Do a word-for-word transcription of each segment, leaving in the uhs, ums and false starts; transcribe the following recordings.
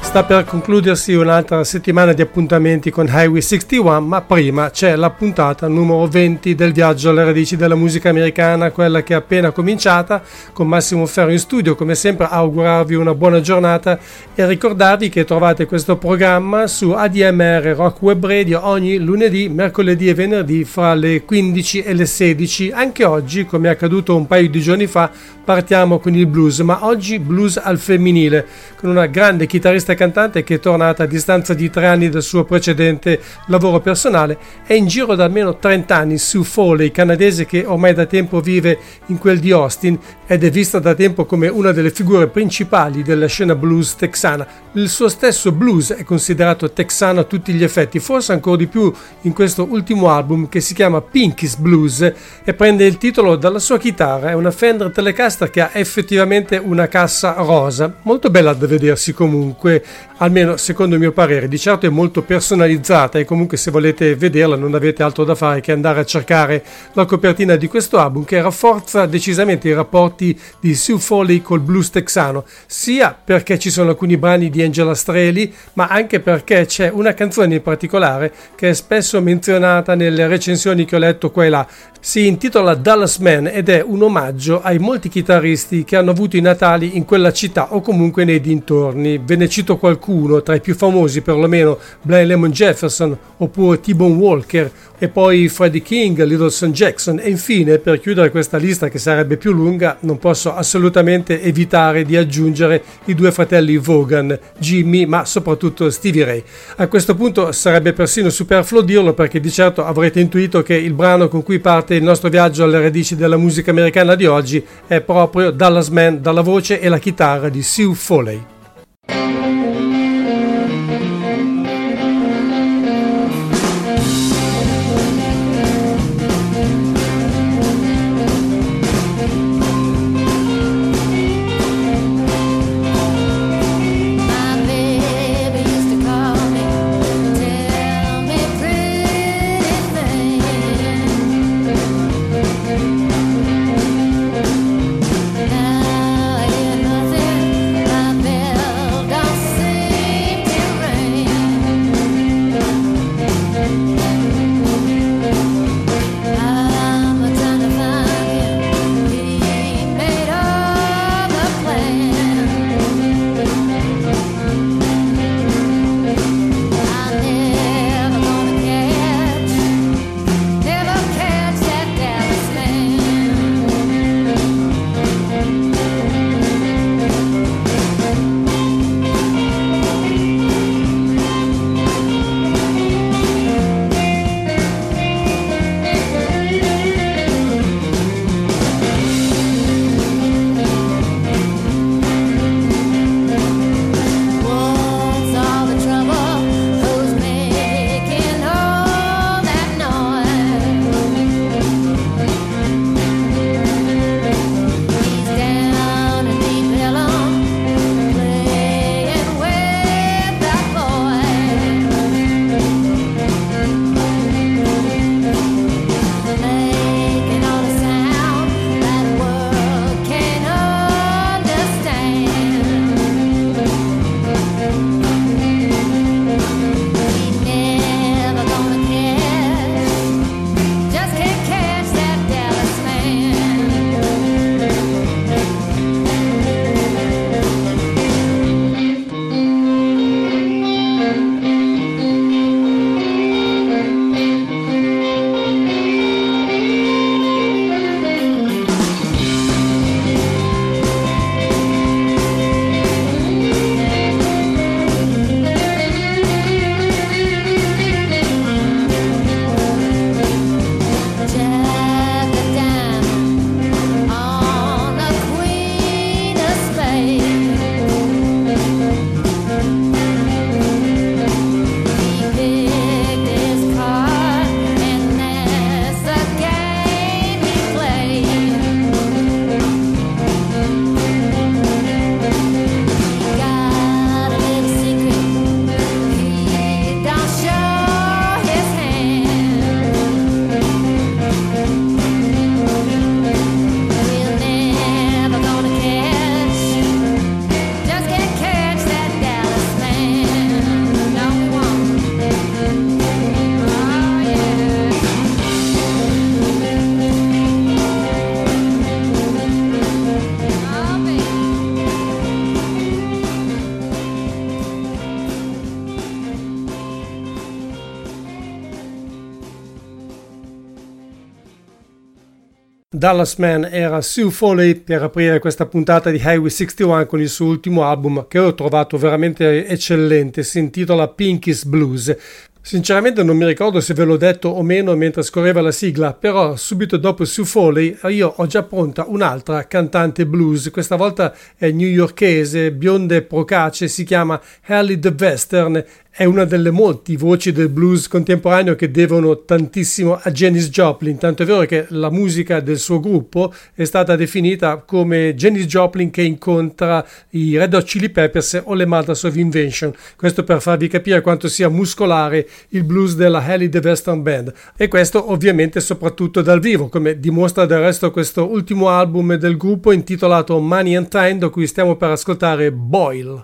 Sta per concludersi un'altra settimana di appuntamenti con Highway sessantuno, ma prima c'è la puntata numero venti del viaggio alle radici della musica americana, quella che è appena cominciata, con Massimo Ferro in studio. Come sempre augurarvi una buona giornata e ricordarvi che trovate questo programma su A D M R Rockweb Radio ogni lunedì, mercoledì e venerdì fra le quindici e le sedici. Anche oggi, come è accaduto un paio di giorni fa, partiamo con il blues, ma oggi blues al femminile, con una grande chitarrista cantante che è tornata a distanza di tre anni dal suo precedente lavoro personale. È in giro da almeno trenta anni, Sue Foley, canadese che ormai da tempo vive in quel di Austin ed è vista da tempo come una delle figure principali della scena blues texana. Il suo stesso blues è considerato texano a tutti gli effetti, forse ancora di più in questo ultimo album che si chiama Pinkies Blues e prende il titolo dalla sua chitarra. È una Fender Telecaster che ha effettivamente una cassa rosa, molto bella da vedersi comunque, almeno secondo il mio parere. Di certo è molto personalizzata e comunque, se volete vederla, non avete altro da fare che andare a cercare la copertina di questo album, che rafforza decisamente i rapporti di Sue Foley col blues texano, sia perché ci sono alcuni brani di Angela Strelli, ma anche perché c'è una canzone in particolare che è spesso menzionata nelle recensioni che ho letto qua e là. Si intitola Dallas Man ed è un omaggio ai molti chitarristi che hanno avuto i natali in quella città o comunque nei dintorni. Ve ne cito qualcuno, tra i più famosi perlomeno Blind Lemon Jefferson oppure T Bone Walker, e poi Freddie King, Little Son Jackson, e infine, per chiudere questa lista che sarebbe più lunga, non posso assolutamente evitare di aggiungere i due fratelli Vaughan, Jimmy, ma soprattutto Stevie Ray. A questo punto sarebbe persino superfluo dirlo, perché di certo avrete intuito che il brano con cui parte il nostro viaggio alle radici della musica americana di oggi è proprio Dallas Man, dalla voce e la chitarra di Sue Foley. Dallas Man era Sue Foley per aprire questa puntata di Highway sessantuno con il suo ultimo album, che ho trovato veramente eccellente, si intitola Pinkies Blues. Sinceramente non mi ricordo se ve l'ho detto o meno mentre scorreva la sigla, però subito dopo Sue Foley io ho già pronta un'altra cantante blues, questa volta è newyorkese, bionda e procace, si chiama Halley DeVestern. È una delle molte voci del blues contemporaneo che devono tantissimo a Janis Joplin, tanto è vero che la musica del suo gruppo è stata definita come Janis Joplin che incontra i Red Hot Chili Peppers o le Maltas of Invention. Questo per farvi capire quanto sia muscolare il blues della Halley DeVestern Band, e questo ovviamente soprattutto dal vivo, come dimostra del resto questo ultimo album del gruppo intitolato Money and Time, da cui stiamo per ascoltare Boil.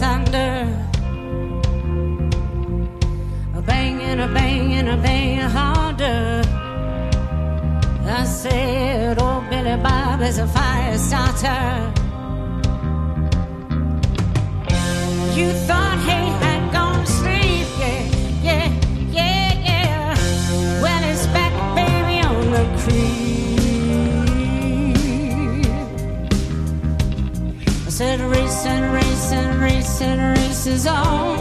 Thunder, a banging, a banging, a banging harder. I said, oh, Billy Bob is a fire starter. You thought he had gone to sleep, yeah, yeah, yeah, yeah. Well, it's back, baby, on the creek. I said, racing, racing. Racing, races on.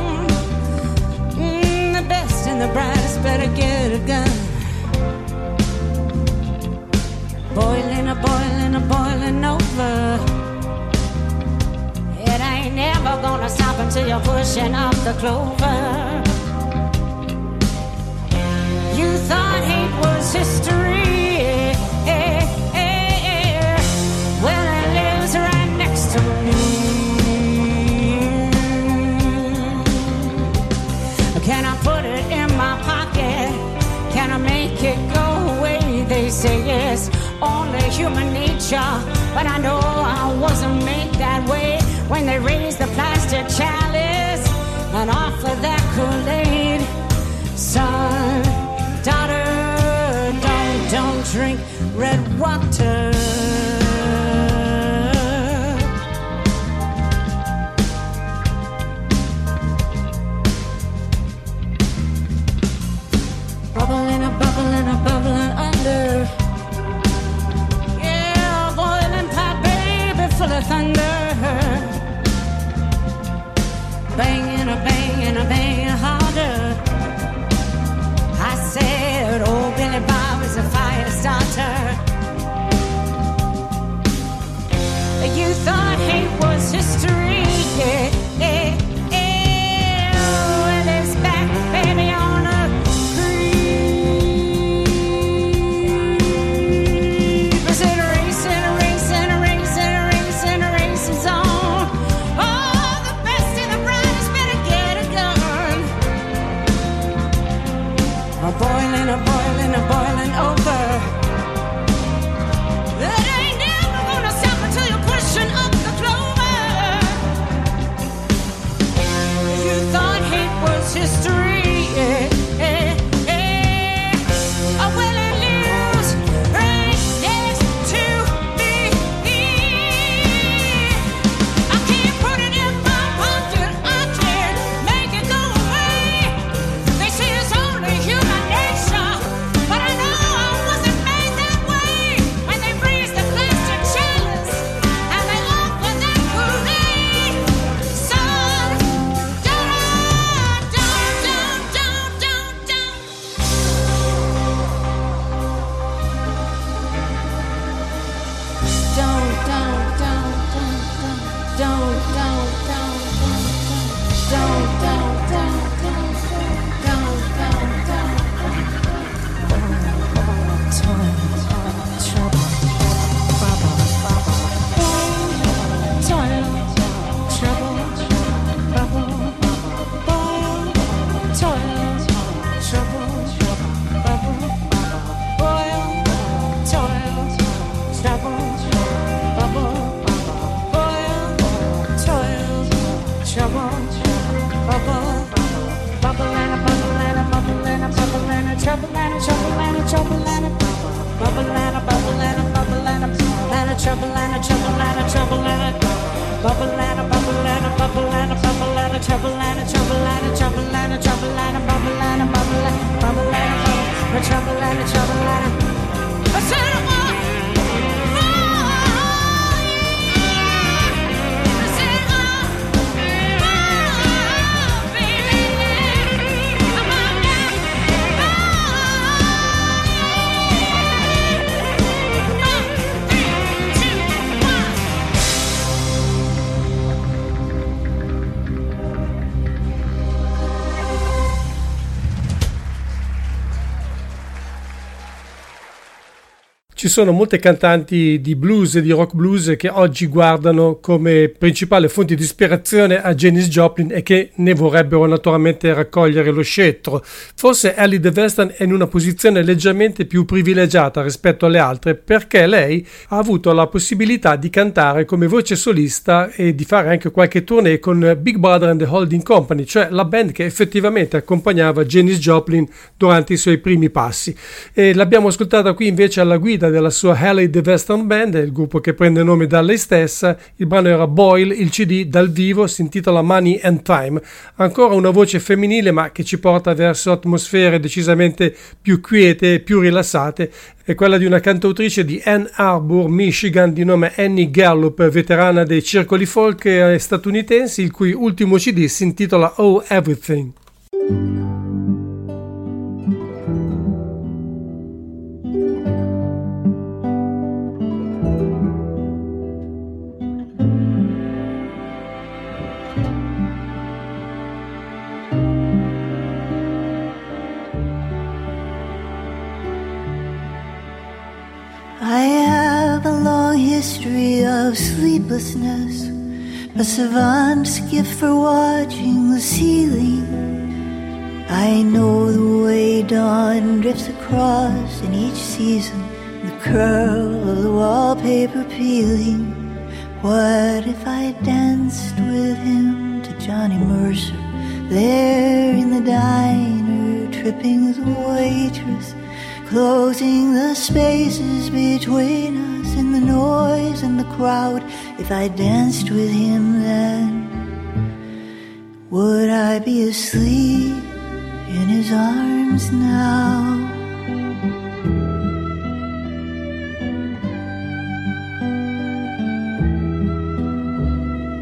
Mm, the best and the brightest better get a gun. Boiling, a boiling, a boiling over. It ain't never gonna stop until you're pushing up the clover. You thought hate was history. Eh, eh, eh, eh. Well, it lives right next to me. Can I put it in my pocket? Can I make it go away? They say yes, only human nature. But I know I wasn't made that way when they raised the plastic chalice and offered that Kool-Aid. Son, daughter, don't, don't drink red water. Thunder, banging a banging a banging harder. I said, oh, Billy Bob is a fire starter. You thought hate was history, yeah, yeah, yeah. Oh, and it's back, baby, on a creep. I said, racing, racing, racing, racing. On. Oh, the best and the brightest better get a gun. A boiling, a boiling, a boiling over. It ain't never gonna stop until you're pushing up the clover. You thought hate was history, yeah. Trouble, bubble, bubble and a bubble and a bubble and a bubble and a trouble. trouble and a bubble and a bubble and a bubble and a bubble and a trouble and a trouble and a trouble and a bubble and a bubble and a bubble and a bubble and a trouble and a trouble and a trouble and a trouble and a bubble and a bubble and a bubble and a bubble and a trouble and a trouble and a trouble. Ci sono molte cantanti di blues e di rock blues che oggi guardano come principale fonte di ispirazione a Janis Joplin e che ne vorrebbero naturalmente raccogliere lo scettro. Forse Ellie DeVestan è in una posizione leggermente più privilegiata rispetto alle altre, perché lei ha avuto la possibilità di cantare come voce solista e di fare anche qualche tournée con Big Brother and the Holding Company, cioè la band che effettivamente accompagnava Janis Joplin durante i suoi primi passi. E l'abbiamo ascoltata qui invece alla guida della sua Halley DeVestern Band, il gruppo che prende nome da lei stessa. Il brano era Boyle, il C D dal vivo si intitola Money and Time. Ancora una voce femminile, ma che ci porta verso atmosfere decisamente più quiete e più rilassate. È quella di una cantautrice di Ann Arbor, Michigan, di nome Annie Gallup, veterana dei circoli folk statunitensi, il cui ultimo C D si intitola Oh Everything. I have a long history of sleeplessness, a savant's gift for watching the ceiling. I know the way dawn drifts across in each season, the curl of the wallpaper peeling. What if I danced with him to Johnny Mercer, there in the diner, tripping the waitress, closing the spaces between us in the noise and the crowd. If I danced with him then, would I be asleep in his arms now?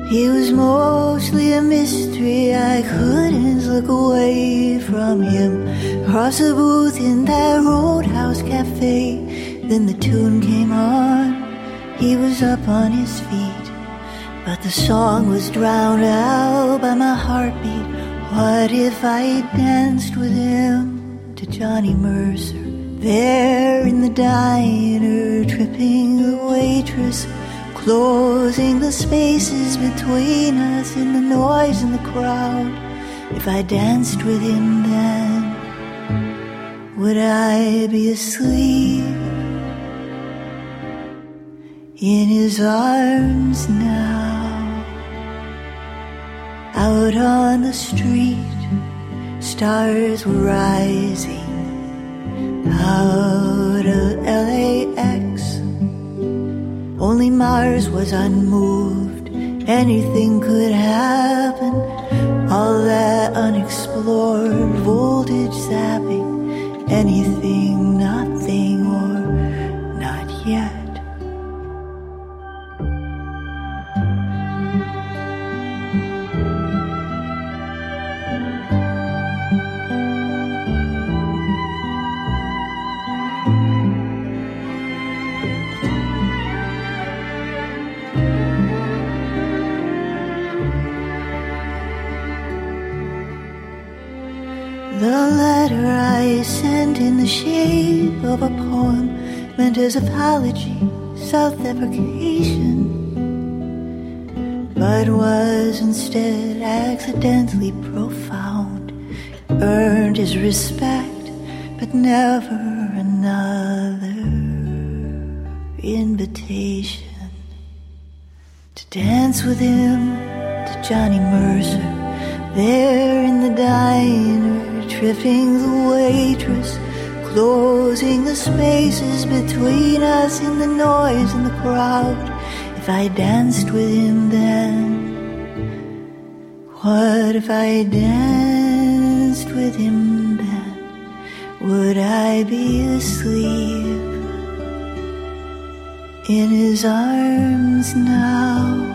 He was mostly a mystery, I couldn't look away from him. Across the booth in that roadhouse cafe, then the tune came on, he was up on his feet, but the song was drowned out by my heartbeat. What if I danced with him to Johnny Mercer, there in the diner, tripping the waitress, closing the spaces between us in the noise and the crowd. If I danced with him then, would I be asleep in his arms now? Out on the street, stars were rising out of L A X. Only Mars was unmoved, anything could happen. All that unexplored voltage zapping, anything, nothing, or not yet. In the shape of a poem meant as apology, self-deprecation, but was instead accidentally profound. Earned his respect, but never another invitation to dance with him, to Johnny Mercer, there in the diner, tripping the waitress, closing the spaces between us in the noise and the crowd. If I danced with him then, what if I danced with him then? Would I be asleep in his arms now?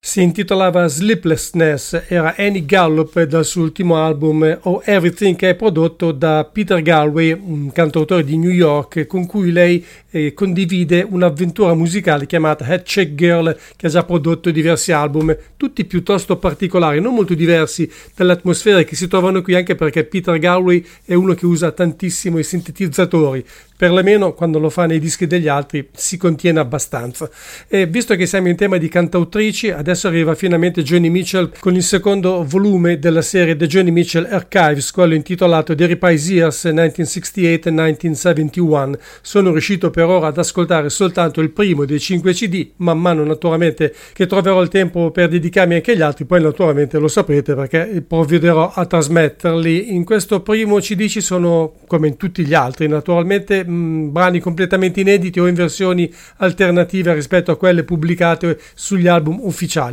Si intitolava Sleeplessness, era Annie Gallup dal suo ultimo album Oh Everything, che è prodotto da Peter Gallway, un cantautore di New York con cui lei eh, condivide un'avventura musicale chiamata Head Shake Girl, che ha già prodotto diversi album, tutti piuttosto particolari, non molto diversi dall'atmosfera che si trovano qui, anche perché Peter Gallway è uno che usa tantissimo i sintetizzatori, perlomeno quando lo fa nei dischi degli altri si contiene abbastanza. E visto che siamo in tema di cantautrici, adesso arriva finalmente Joni Mitchell con il secondo volume della serie The Joni Mitchell Archives, quello intitolato The Reprise Years nineteen sixty-eight to nineteen seventy-one. Sono riuscito per ora ad ascoltare soltanto il primo dei cinque C D, man mano naturalmente che troverò il tempo per dedicarmi anche agli altri, poi naturalmente lo saprete perché provvederò a trasmetterli. In questo primo C D ci sono, come in tutti gli altri naturalmente, mh, brani completamente inediti o in versioni alternative rispetto a quelle pubblicate sugli album ufficiali.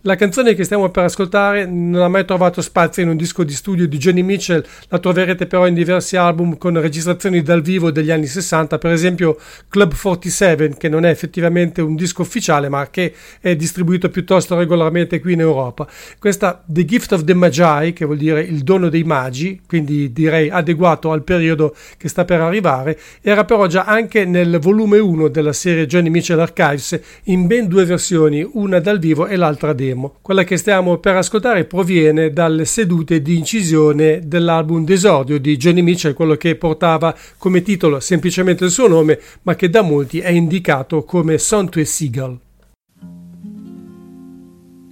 La canzone che stiamo per ascoltare non ha mai trovato spazio in un disco di studio di Joni Mitchell, la troverete però in diversi album con registrazioni dal vivo degli anni sessanta, per esempio Club forty-seven, che non è effettivamente un disco ufficiale ma che è distribuito piuttosto regolarmente qui in Europa. Questa The Gift of the Magi, che vuol dire il dono dei magi, quindi direi adeguato al periodo che sta per arrivare, era però già anche nel volume uno della serie Joni Mitchell Archives in ben due versioni, una dal vivo e l'altra demo. Quella che stiamo per ascoltare proviene dalle sedute di incisione dell'album d'esordio di Joni Mitchell, quello che portava come titolo semplicemente il suo nome, ma che da molti è indicato come Song to a Seagull.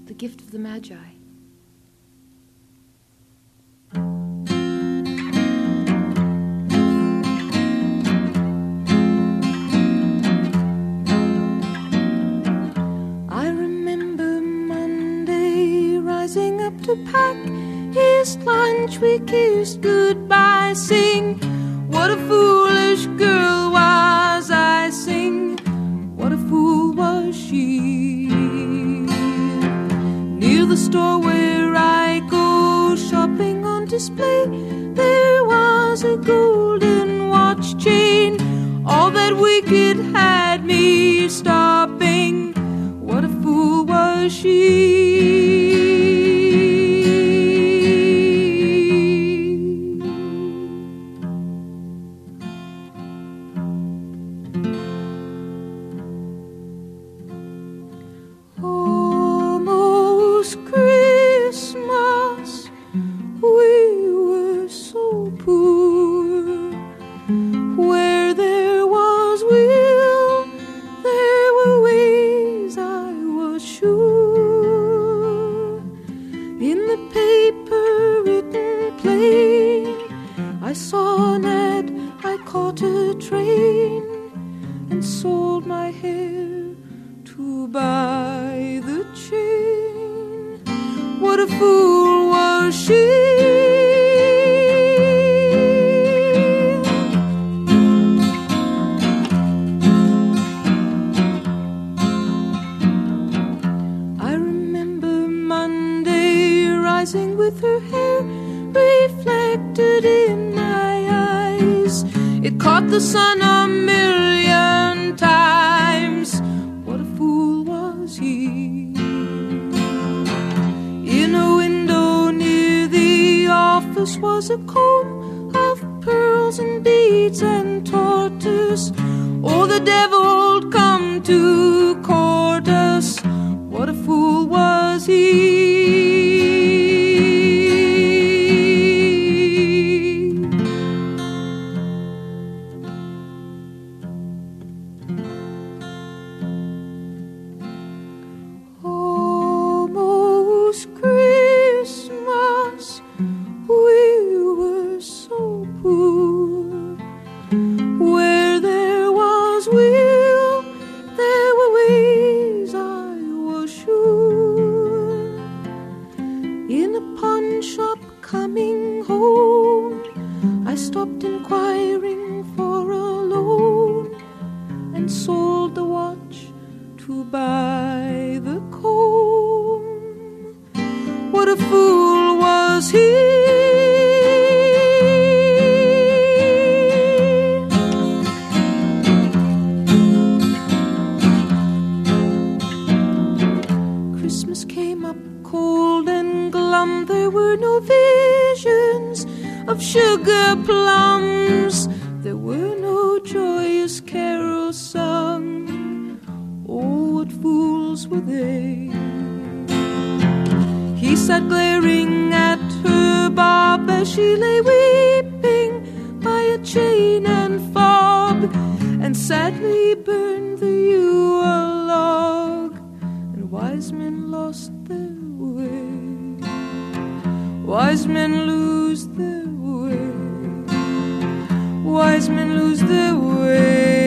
The Gift of the Magi. To pack, here's lunch, we kissed goodbye, sing, what a foolish girl was I, sing, what a fool was she. Near the store where I go shopping on display, there was a golden watch chain, all that wicked had me stopping, what a fool was she. us, we were so poor. Where there was will, there were ways, I was sure. In a pawn shop coming home, I stopped inquiring for a loan and sold the watch to buy the comb. What a fool was he! Of sugar plums, there were no joyous carols sung. Oh, what fools were they! He sat glaring at her bob as she lay weeping by a chain and fob, and sadly burned the Yule log, and wise men lost their way. Wise men lose their Wise men lose their way.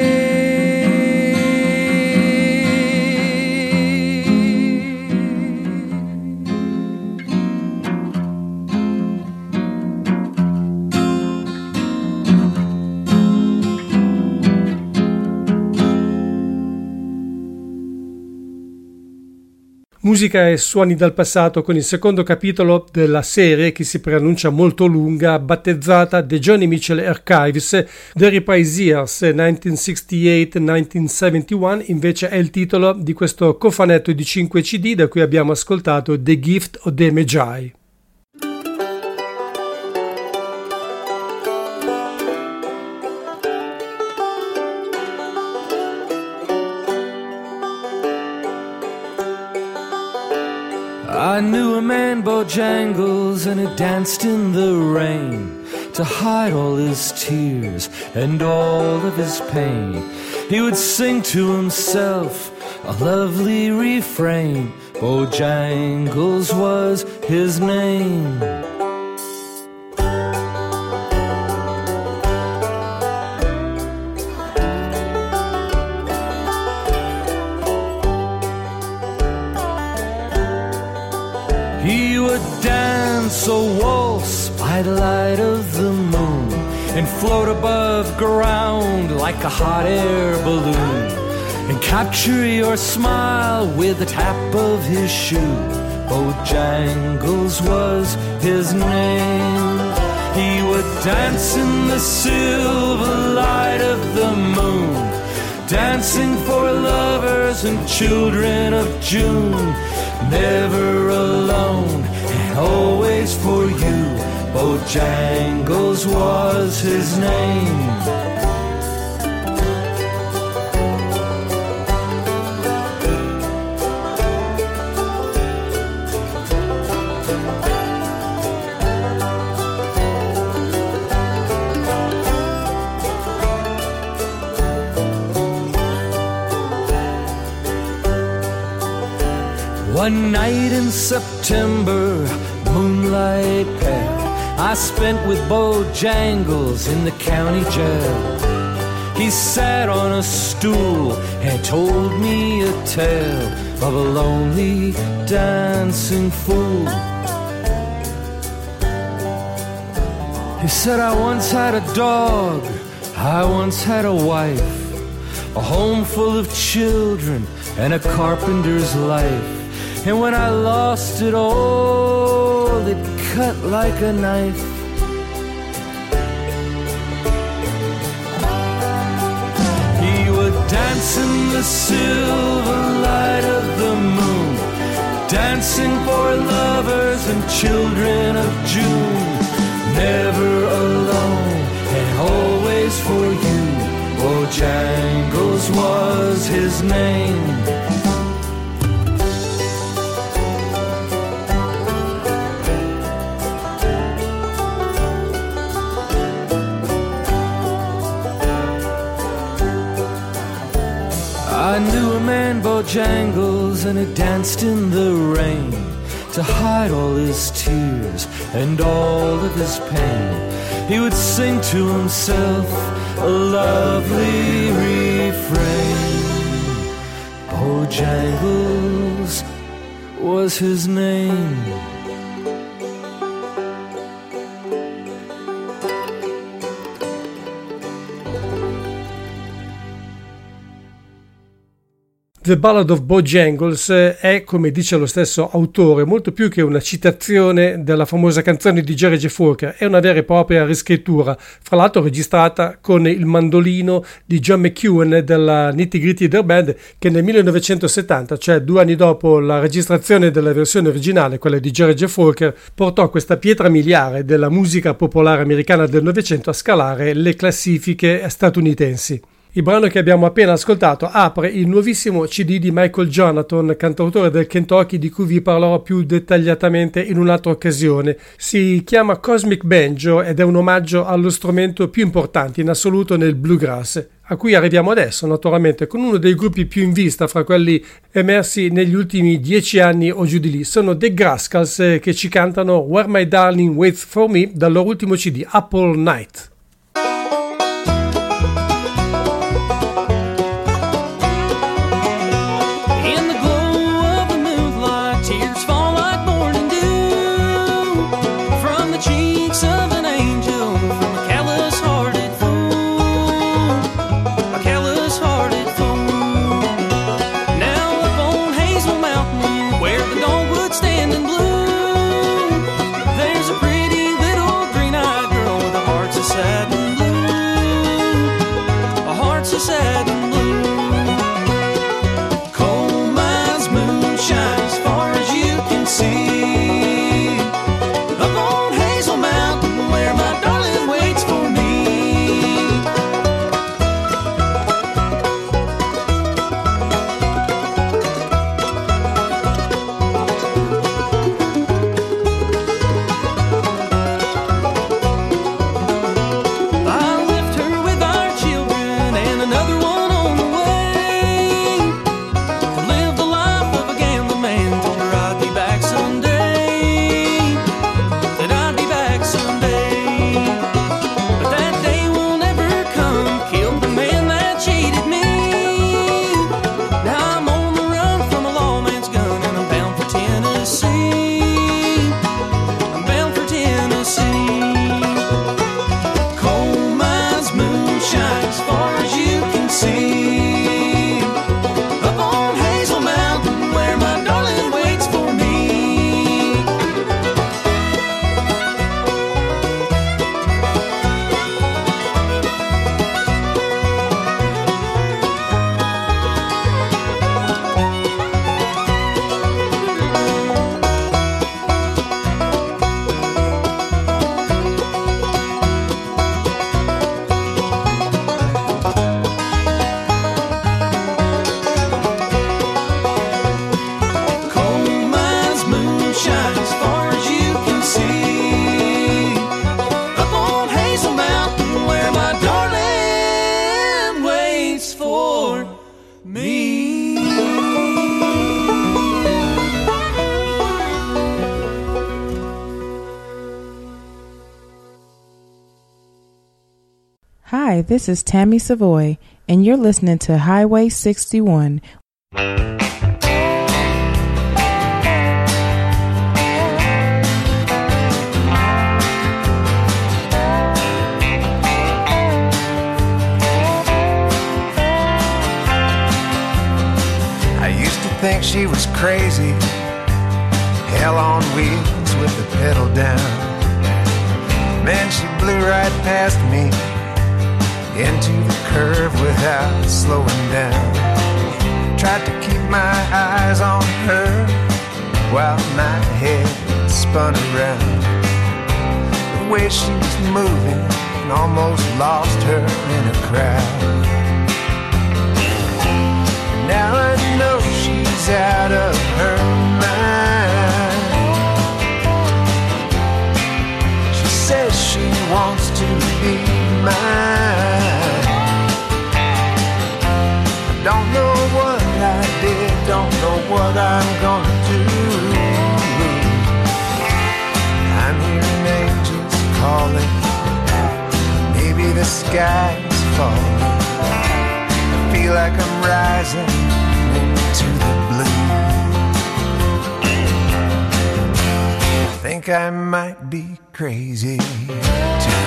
Musica e suoni dal passato con il secondo capitolo della serie che si preannuncia molto lunga, battezzata The Joni Mitchell Archives, The Reprise Years nineteen sixty-eight nineteen seventy-one, invece è il titolo di questo cofanetto di cinque C D da cui abbiamo ascoltato The Gift of the Magi. I knew a man bojangles and he danced in the rain to hide all his tears and all of his pain. He would sing to himself a lovely refrain. Bojangles was his name. So waltz by the light of the moon and float above ground like a hot air balloon and capture your smile with the tap of his shoe. Bojangles was his name. He would dance in the silver light of the moon, dancing for lovers and children of June, never alone, always for you. Bojangles was his name. One night in September, moonlight path, I spent with Bojangles in the county jail. He sat on a stool and told me a tale of a lonely dancing fool. He said, I once had a dog, I once had a wife, a home full of children and a carpenter's life. And when I lost it all, it cut like a knife. He would dance in the silver light of the moon, dancing for lovers and children of June, never alone and always for you. Bojangles was his name. I knew a man Bojangles and he danced in the rain to hide all his tears and all of his pain. He would sing to himself a lovely refrain. Bojangles was his name. The Ballad of Bojangles è, come dice lo stesso autore, molto più che una citazione della famosa canzone di Jerry Jeff Walker, è una vera e propria riscrittura, fra l'altro registrata con il mandolino di John McEwen della Nitty Gritty Their Band, che nel millenovecentosettanta, cioè due anni dopo la registrazione della versione originale, quella di Jerry Jeff Walker, portò questa pietra miliare della musica popolare americana del Novecento a scalare le classifiche statunitensi. Il brano che abbiamo appena ascoltato apre il nuovissimo C D di Michael Jonathan, cantautore del Kentucky, di cui vi parlerò più dettagliatamente in un'altra occasione. Si chiama Cosmic Banjo ed è un omaggio allo strumento più importante in assoluto nel bluegrass, a cui arriviamo adesso naturalmente con uno dei gruppi più in vista fra quelli emersi negli ultimi dieci anni o giù di lì. Sono The Grascals che ci cantano Where My Darling Waits For Me dal loro ultimo C D, Apple Night. This is Tammy Savoy, and you're listening to Highway sixty-one. I used to think she was crazy, hell on wheels with the pedal down. Man, she blew right past me into the curve without slowing down. Tried to keep my eyes on her while my head spun around. The way she was moving almost lost her in a crowd. Now I know she's out of her mind. She says she wants to be mine. Don't know what I did, don't know what I'm gonna do. skies fall. I feel like I'm rising into the blue. I think I might be crazy too.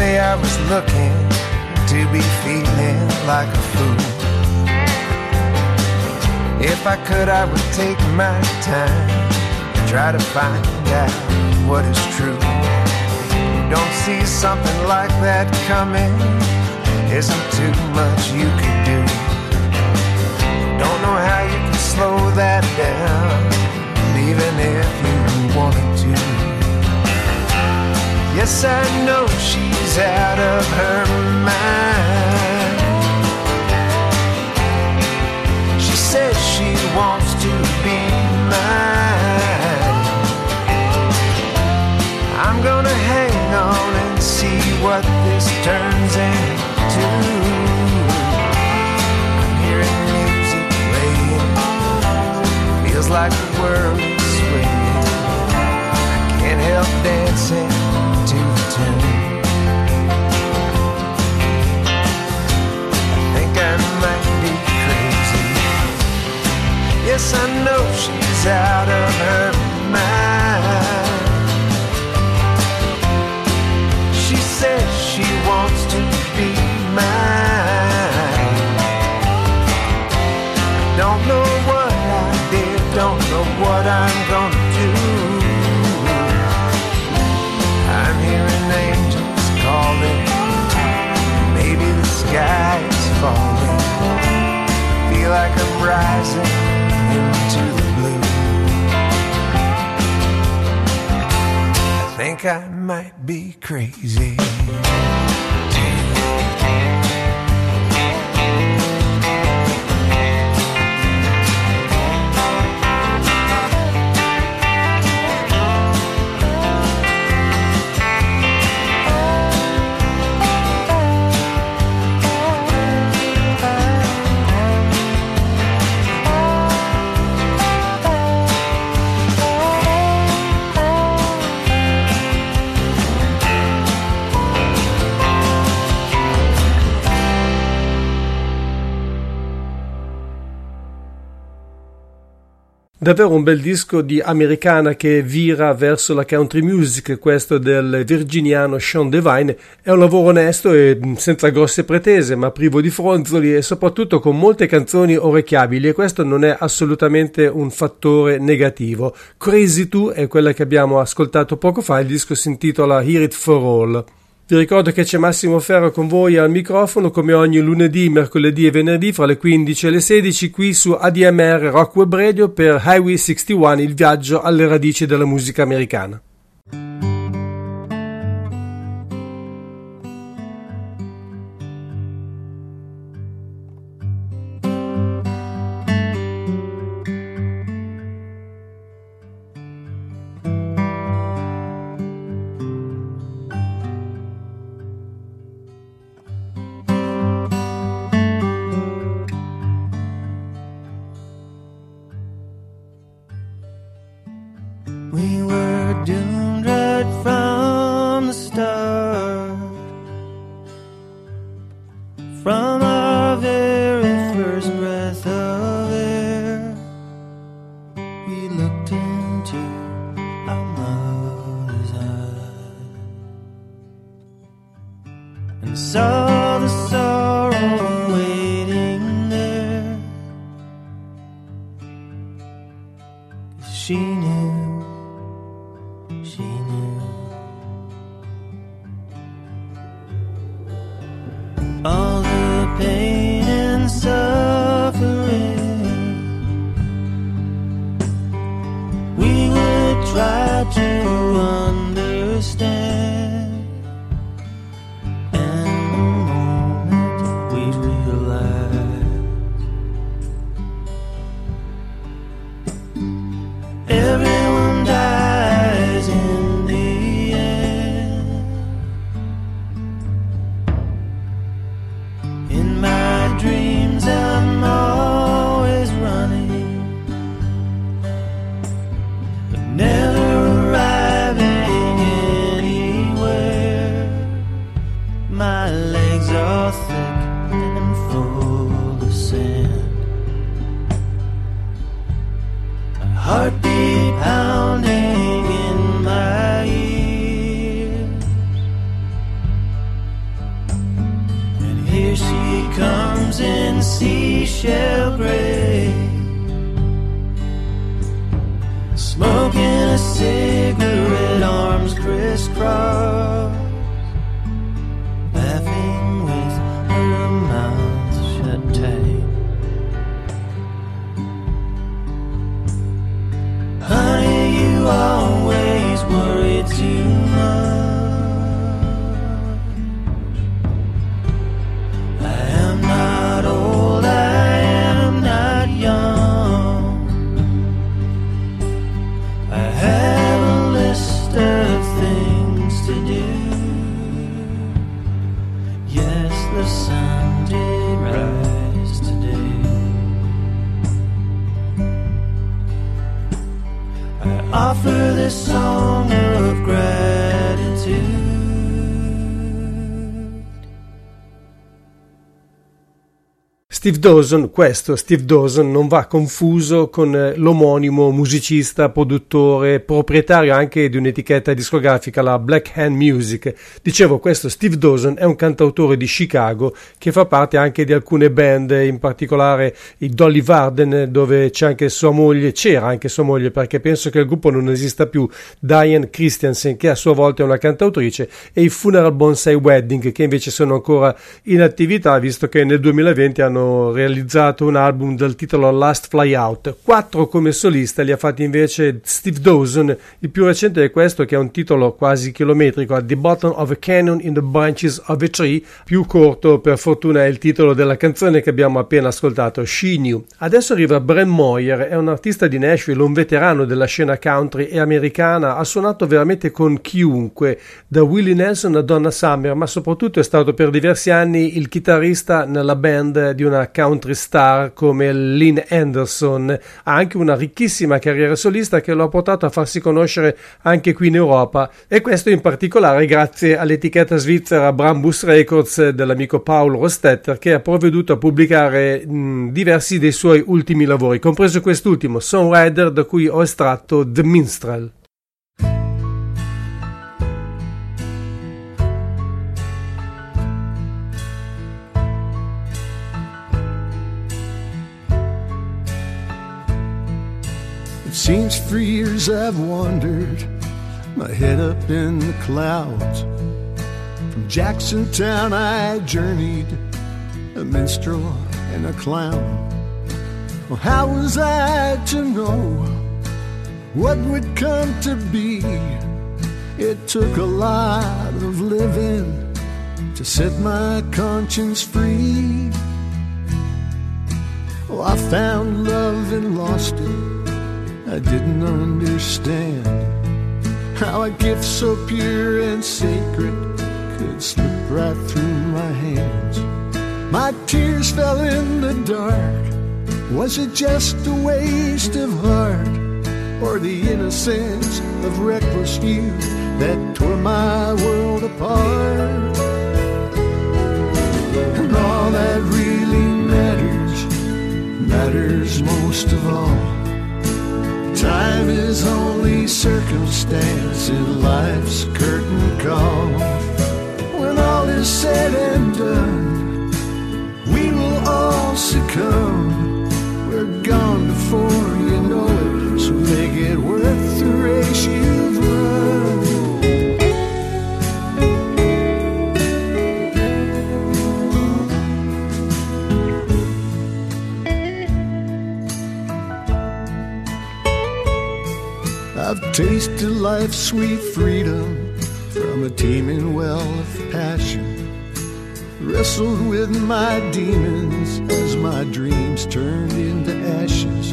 Say I was looking to be feeling like a fool. If I could, I would take my time, try to find out what is true. Don't see something like that coming, isn't too much you could do. Don't know how you can slow that down, even if you wanted to. Yes, I know she's out of her mind. She says she wants to be mine. I'm gonna hang on and see what this turns into. I'm hearing music playing, feels like the world is swaying. I can't help dancing. I think I might be crazy. Yes, I know she's out of her mind. She says she wants to be mine. I don't know what I did, don't know what I'm gonna do. Sky is falling. Feel like I'm rising into the blue. I think I might be crazy. Davvero un bel disco di americana che vira verso la country music, questo del virginiano Shawn Devine. È un lavoro onesto e senza grosse pretese, ma privo di fronzoli e soprattutto con molte canzoni orecchiabili, e questo non è assolutamente un fattore negativo. Crazy Too è quella che abbiamo ascoltato poco fa, il disco si intitola Hear It For All. Vi ricordo che c'è Massimo Ferro con voi al microfono come ogni lunedì, mercoledì e venerdì fra le quindici e le sedici qui su A D M R Rockweb Radio per Highway sessantuno, il viaggio alle radici della musica americana. clouds in seashell gray, smoking a cigarette, arms crisscross, laughing with her mouth shut tight. Honey, you always worry too much. Offer this song of gratitude. Steve Dawson, questo Steve Dawson non va confuso con l'omonimo musicista, produttore, proprietario anche di un'etichetta discografica, la Black Hand Music. Dicevo, questo Steve Dawson è un cantautore di Chicago che fa parte anche di alcune band, in particolare i Dolly Varden, dove c'è anche sua moglie, c'era anche sua moglie perché penso che il gruppo non esista più, Diane Christensen, che a sua volta è una cantautrice, e i Funeral Bonsai Wedding, che invece sono ancora in attività, visto che nel duemilaventi hanno realizzato un album dal titolo Last Fly Out. Quattro come solista li ha fatti invece Steve Dawson, il più recente è questo che è un titolo quasi chilometrico, At the Bottom of a Canyon in the Branches of a Tree, più corto per fortuna è il titolo della canzone che abbiamo appena ascoltato, She Knew. Adesso arriva Brent Moyer, è un artista di Nashville, un veterano della scena country e americana, ha suonato veramente con chiunque, da Willie Nelson a Donna Summer, ma soprattutto è stato per diversi anni il chitarrista nella band di una country star come Lynn Anderson. Ha anche una ricchissima carriera solista che lo ha portato a farsi conoscere anche qui in Europa, e questo in particolare grazie all'etichetta svizzera Brambus Records dell'amico Paolo Rostetter, che ha provveduto a pubblicare mh, diversi dei suoi ultimi lavori, compreso quest'ultimo, Songwriter, da cui ho estratto The Minstrel. Seems for years I've wandered, my head up in the clouds. From Jackson Town I journeyed, a minstrel and a clown. Well, how was I to know what would come to be? It took a lot of living to set my conscience free. Well, I found love and lost it, I didn't understand how a gift so pure and sacred could slip right through my hands. My tears fell in the dark. Was it just a waste of heart, or the innocence of reckless youth that tore my world apart? And all that really matters, matters most of all. Time is only circumstance in life's curtain call. When all is said and done, we will all succumb. We're gone before you know it, so make it worth the race you've run. I've tasted life's sweet freedom from a teeming well of passion, wrestled with my demons as my dreams turned into ashes.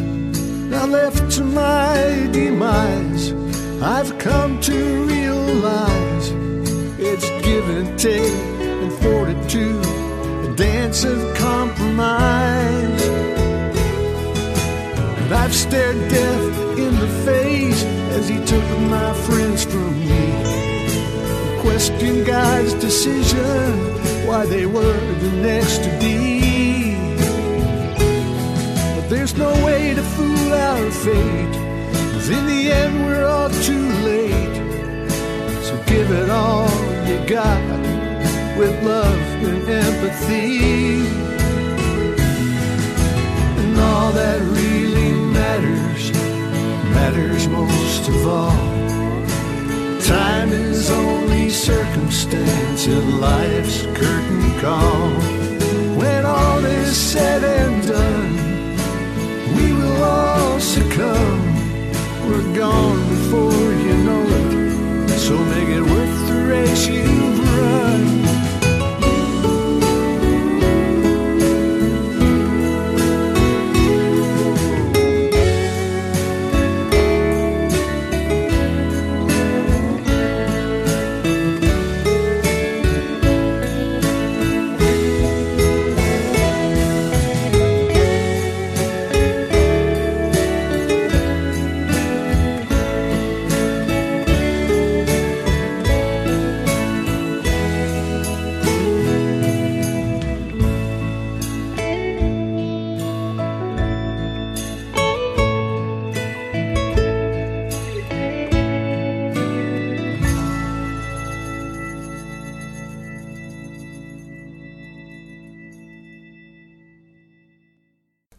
Now left to my demise, I've come to realize it's give and take and fortitude, a dance of compromise. And I've stared death in the face as he took my friends from me. Question God's decision, why they were the next to be. But there's no way to fool our fate, 'cause in the end we're all too late. So give it all you got with love and empathy. all that really matters, matters most of all. Time is only circumstance in life's curtain call. When all is said and done, we will all succumb. We're gone before you know it, so make it worth the race you've run.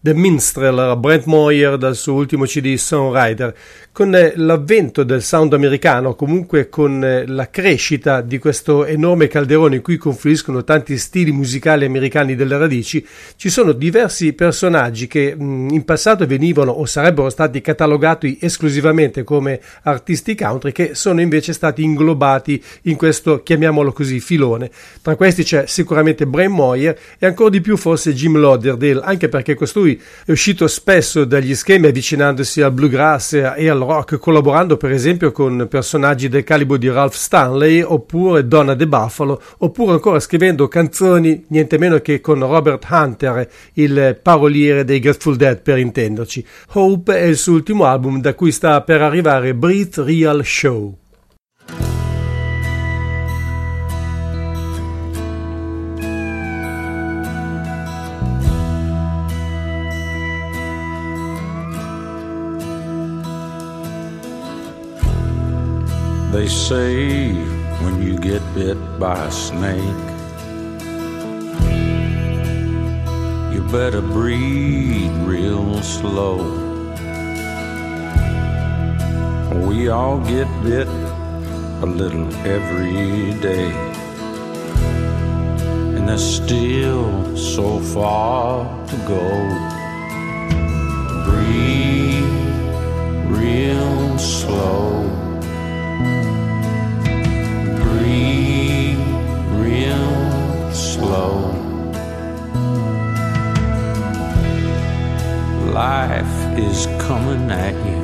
The Minstrel era Brent Moyer dal suo ultimo C D Songwriter. Con l'avvento del sound americano, comunque con la crescita di questo enorme calderone in cui confluiscono tanti stili musicali americani delle radici, ci sono diversi personaggi che mh, in passato venivano o sarebbero stati catalogati esclusivamente come artisti country, che sono invece stati inglobati in questo, chiamiamolo così, filone. Tra questi c'è sicuramente Brent Moyer e ancora di più forse Jim Lauderdale, anche perché costui è uscito spesso dagli schemi avvicinandosi al bluegrass e al rock, collaborando per esempio con personaggi del calibro di Ralph Stanley oppure Donna De Buffalo, oppure ancora scrivendo canzoni niente meno che con Robert Hunter, il paroliere dei Grateful Dead per intenderci. Hope è il suo ultimo album, da cui sta per arrivare Breathe Real Slow. They say when you get bit by a snake, you better breathe real slow. We all get bit a little every day, and there's still so far to go. Breathe real slow. Breathe real slow. Life is coming at you.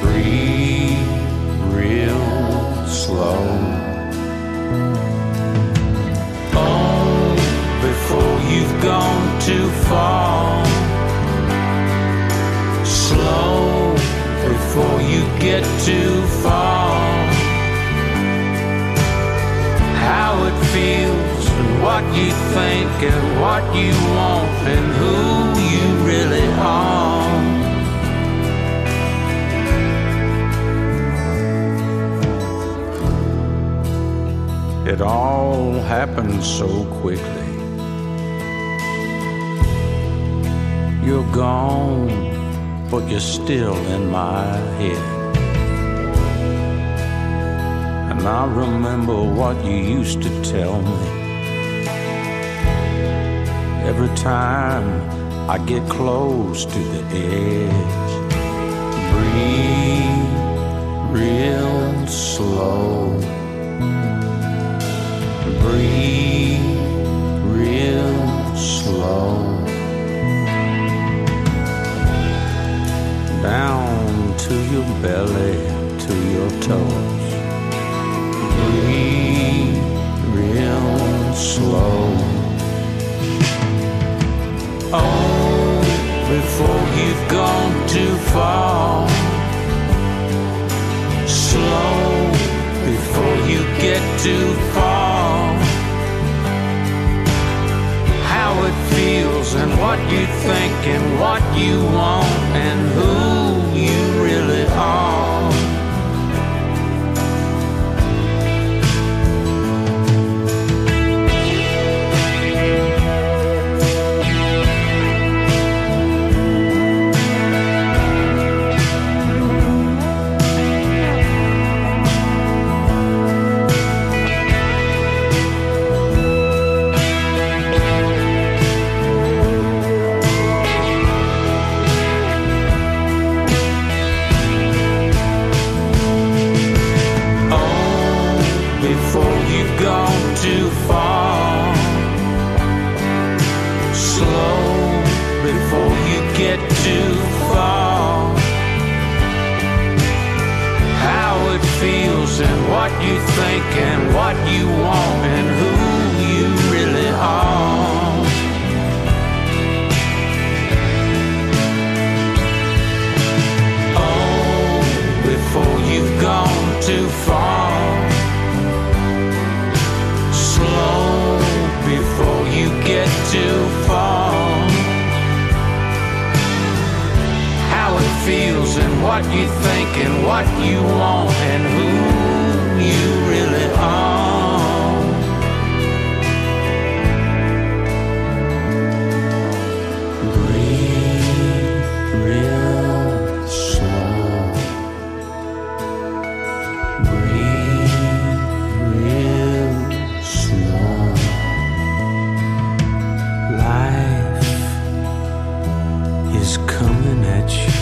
Breathe real slow. Oh, before you've gone too far. Slow. Before you get too far, how it feels and what you think and what you want and who you really are. It all happens so quickly. You're gone, but you're still in my head. And I remember what you used to tell me. Every time I get close to the edge, breathe real slow. Breathe real slow. Down to your belly, to your toes. Breathe real slow. Oh, before you've gone too far. Slow, before you get too far. How it feels and what you think and what you want and who you really are. before you've gone too far. Slow before you get too far. How it feels and what you think and what you want and who you really are. Oh, before you've gone too far. Slow before you get too far. How it feels and what you think and what you want and who you really are. Breathe real slow. Breathe real slow. Life is coming at you.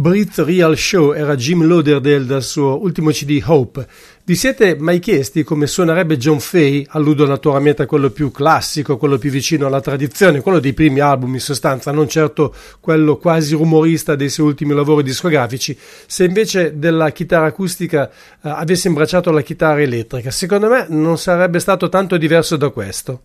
Breathe Real Slow era Jim Lauderdale dal suo ultimo C D Hope. Vi siete mai chiesti come suonerebbe John Fay? Alludo naturalmente a quello più classico, quello più vicino alla tradizione, quello dei primi album in sostanza, non certo quello quasi rumorista dei suoi ultimi lavori discografici. Se invece della chitarra acustica eh, avesse imbracciato la chitarra elettrica, secondo me non sarebbe stato tanto diverso da questo.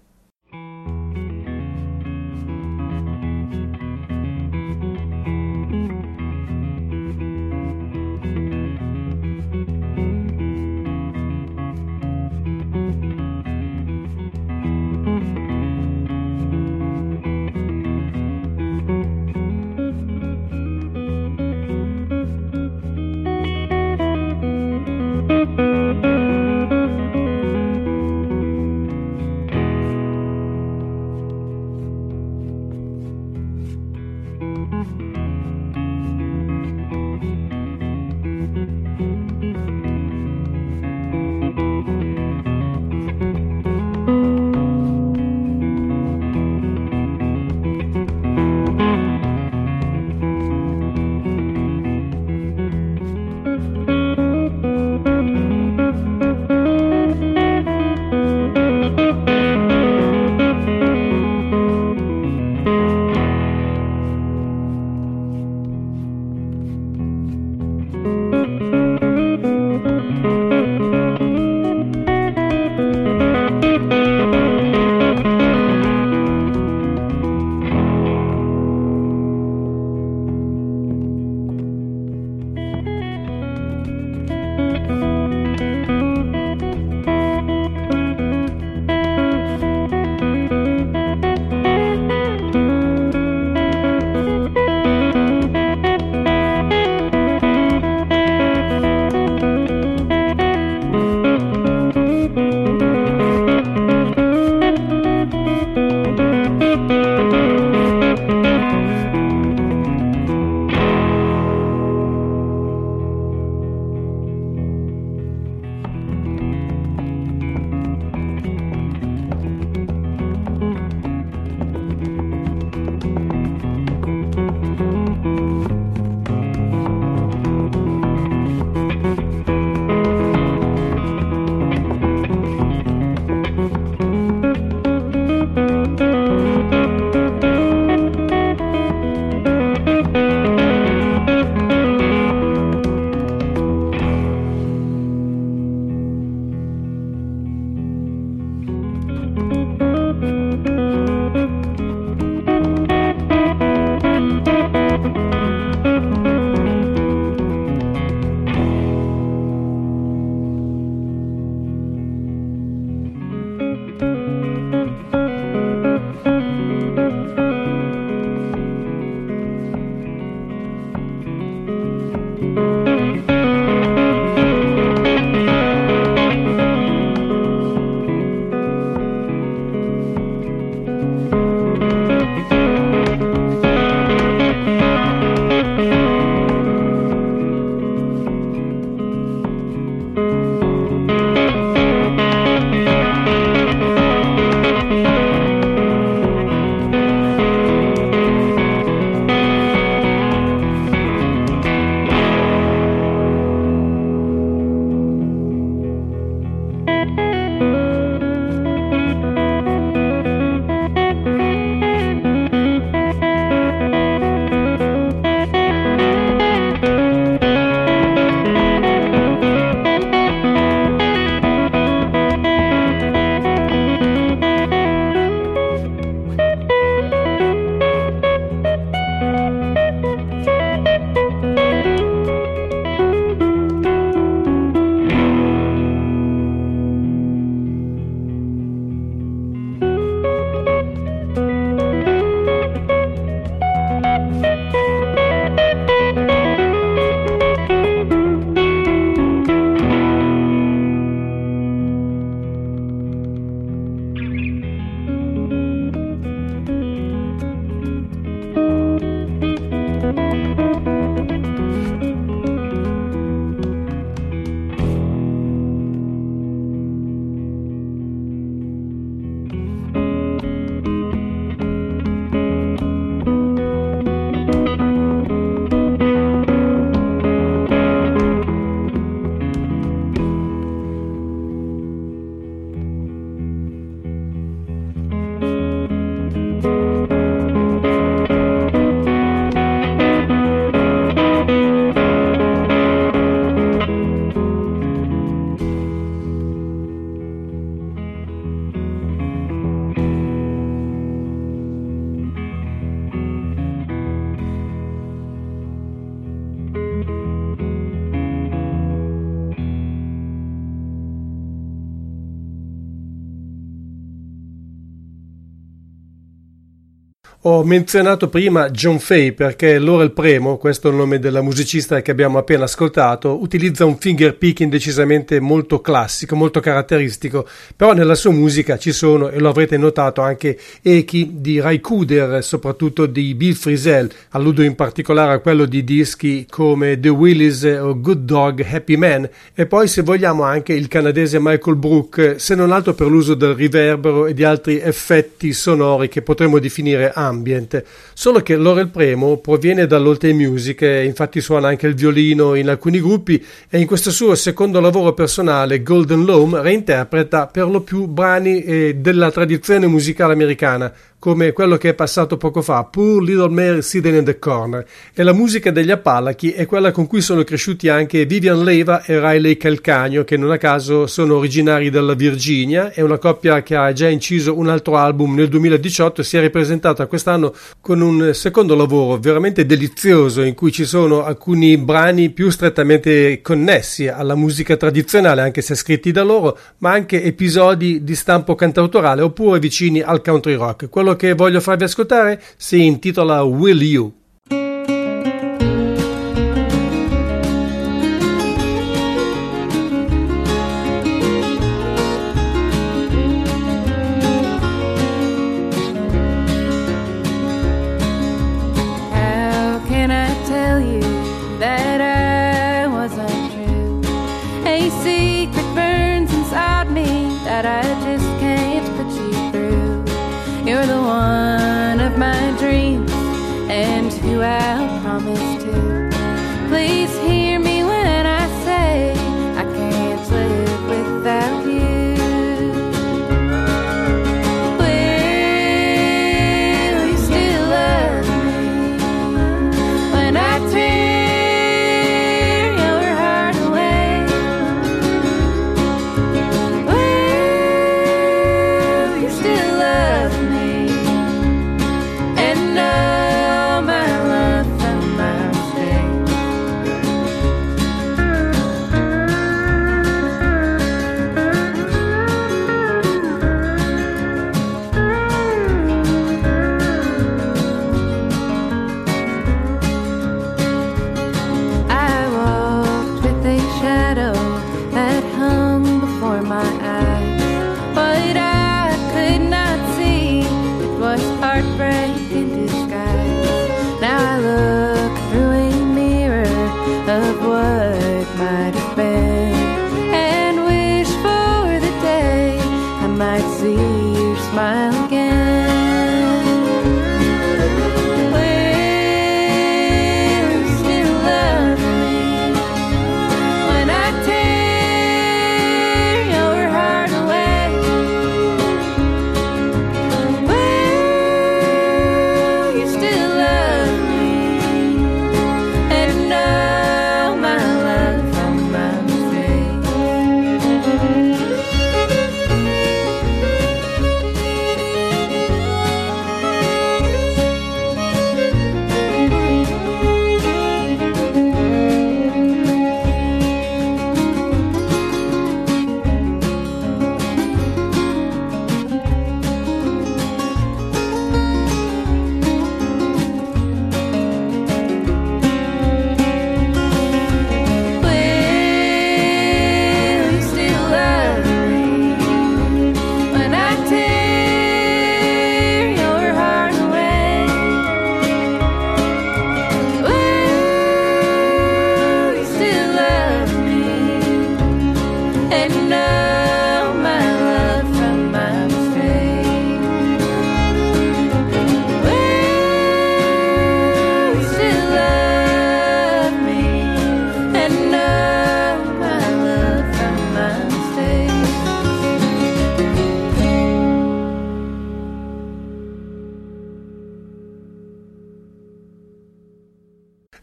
Ho menzionato prima John Fay perché Laurel Premo, questo è il nome della musicista che abbiamo appena ascoltato, utilizza un finger picking decisamente molto classico, molto caratteristico, però nella sua musica ci sono, e lo avrete notato, anche echi di Ry Cooder, soprattutto di Bill Frisell, alludo in particolare a quello di dischi come The Willies o Good Dog, Happy Man, e poi se vogliamo anche il canadese Michael Brook, se non altro per l'uso del riverbero e di altri effetti sonori che potremmo definire ambient. Ambient. Solo che Laurel Premo proviene dall'Old Time Music, infatti suona anche il violino in alcuni gruppi, e in questo suo secondo lavoro personale, Golden Loam, reinterpreta per lo più brani eh, della tradizione musicale americana, come quello che è passato poco fa, Poor Little Mary Sitting in the Corner, e la musica degli Appalachi è quella con cui sono cresciuti anche Vivian Leva e Riley Calcagno, che non a caso sono originari della Virginia, è una coppia che ha già inciso un altro album nel duemiladiciotto e si è ripresentata quest'anno con un secondo lavoro veramente delizioso in cui ci sono alcuni brani più strettamente connessi alla musica tradizionale, anche se scritti da loro, ma anche episodi di stampo cantautorale oppure vicini al country rock. Quello che voglio farvi ascoltare si intitola Will You.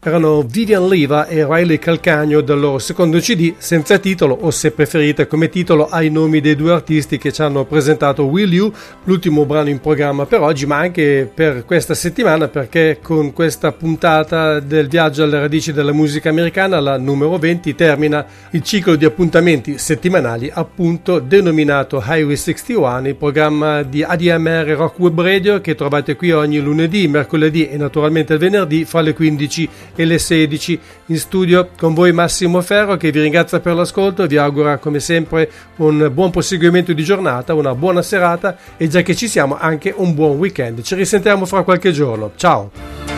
erano Vivian Leva e Riley Calcagno dal loro secondo C D senza titolo, o se preferite come titolo ai nomi dei due artisti che ci hanno presentato Will You, l'ultimo brano in programma per oggi ma anche per questa settimana, perché con questa puntata del viaggio alle radici della musica americana, la numero venti, termina il ciclo di appuntamenti settimanali appunto denominato Highway sessantuno, il programma di A D M R Rockweb Radio che trovate qui ogni lunedì, mercoledì e naturalmente il venerdì fra le quindici e le sedici. In studio con voi Massimo Ferro, che vi ringrazia per l'ascolto, vi augura come sempre un buon proseguimento di giornata, una buona serata e, già che ci siamo, anche un buon weekend. Ci risentiamo fra qualche giorno. Ciao!